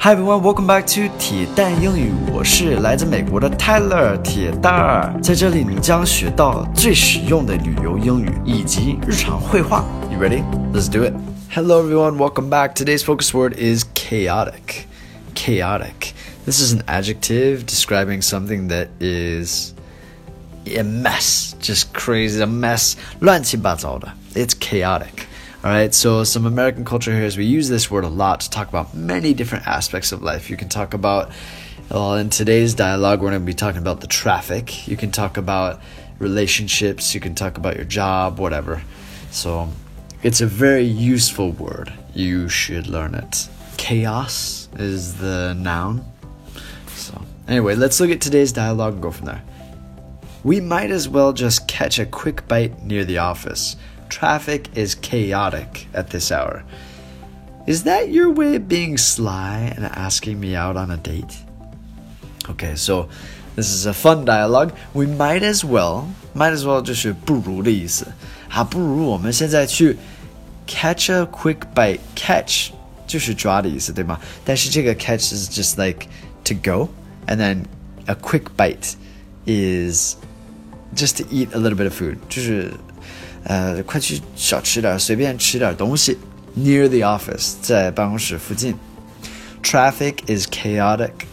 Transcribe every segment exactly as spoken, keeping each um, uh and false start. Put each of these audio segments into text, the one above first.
Hi everyone, welcome back to 铁蛋英语，我是来自美国的 Tyler 铁蛋儿，在这里你将学到最实用的旅游英语以及日常会话。You ready? Let's do it. Hello everyone, welcome back. Today's focus word is chaotic. Chaotic. This is an adjective describing something that is a mess, just crazy, a mess, 乱七八糟的。It's chaotic.Alright, so some American culture here is we use this word a lot to talk about many different aspects of life. You can talk about, well, in today's dialogue, we're going to be talking about the traffic. You can talk about relationships. You can talk about your job, whatever. So it's a very useful word. You should learn it. Chaos is the noun. So anyway, let's look at today's dialogue and go from there. We might as well just catch a quick bite near the office.Traffic is chaotic at this hour. Is that your way of being sly and asking me out on a date? Okay, so this is a fun dialogue. We might as well, might as well 就是不如的意思。还不如我们现在去 catch a quick bite. Catch 就是抓的意思，对吗？但是这个 catch is just like to go, and then a quick bite is just to eat a little bit of food. 就是呃，快去小吃点，随便吃点东西。Near the office， 在办公室附近。Traffic is chaotic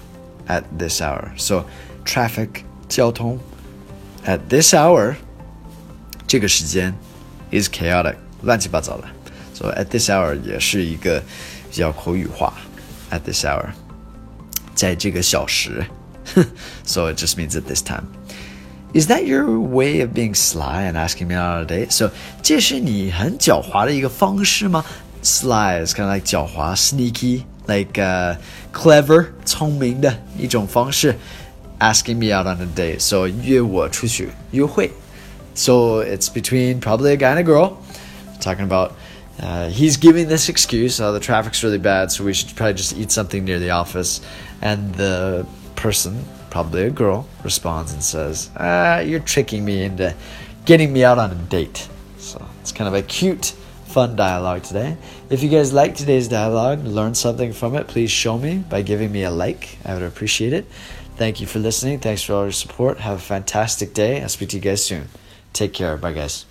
at this hour. So, traffic 交通 at this hour 这个时间 is chaotic 乱七八糟的。So at this hour 也是一个比较口语化。At this hour 在这个小时。So it just means at this time.Is that your way of being sly and asking me out on a date? So, 这是你很狡猾的一个方式吗？ Sly is kind of like 狡猾 sneaky, like、uh, clever, 聪明的一种方式 asking me out on a date. So, 约我出去约会。So, it's between probably a guy and a girl. Talking about, uh, he's giving this excuse, oh, the traffic's really bad, so we should probably just eat something near the office. And the person...Probably a girl responds and says, ah, you're tricking me into getting me out on a date. So it's kind of a cute, fun dialogue today. If you guys like today's dialogue, learn something from it, please show me by giving me a like. I would appreciate it. Thank you for listening. Thanks for all your support. Have a fantastic day. I'll speak to you guys soon. Take care. Bye, guys.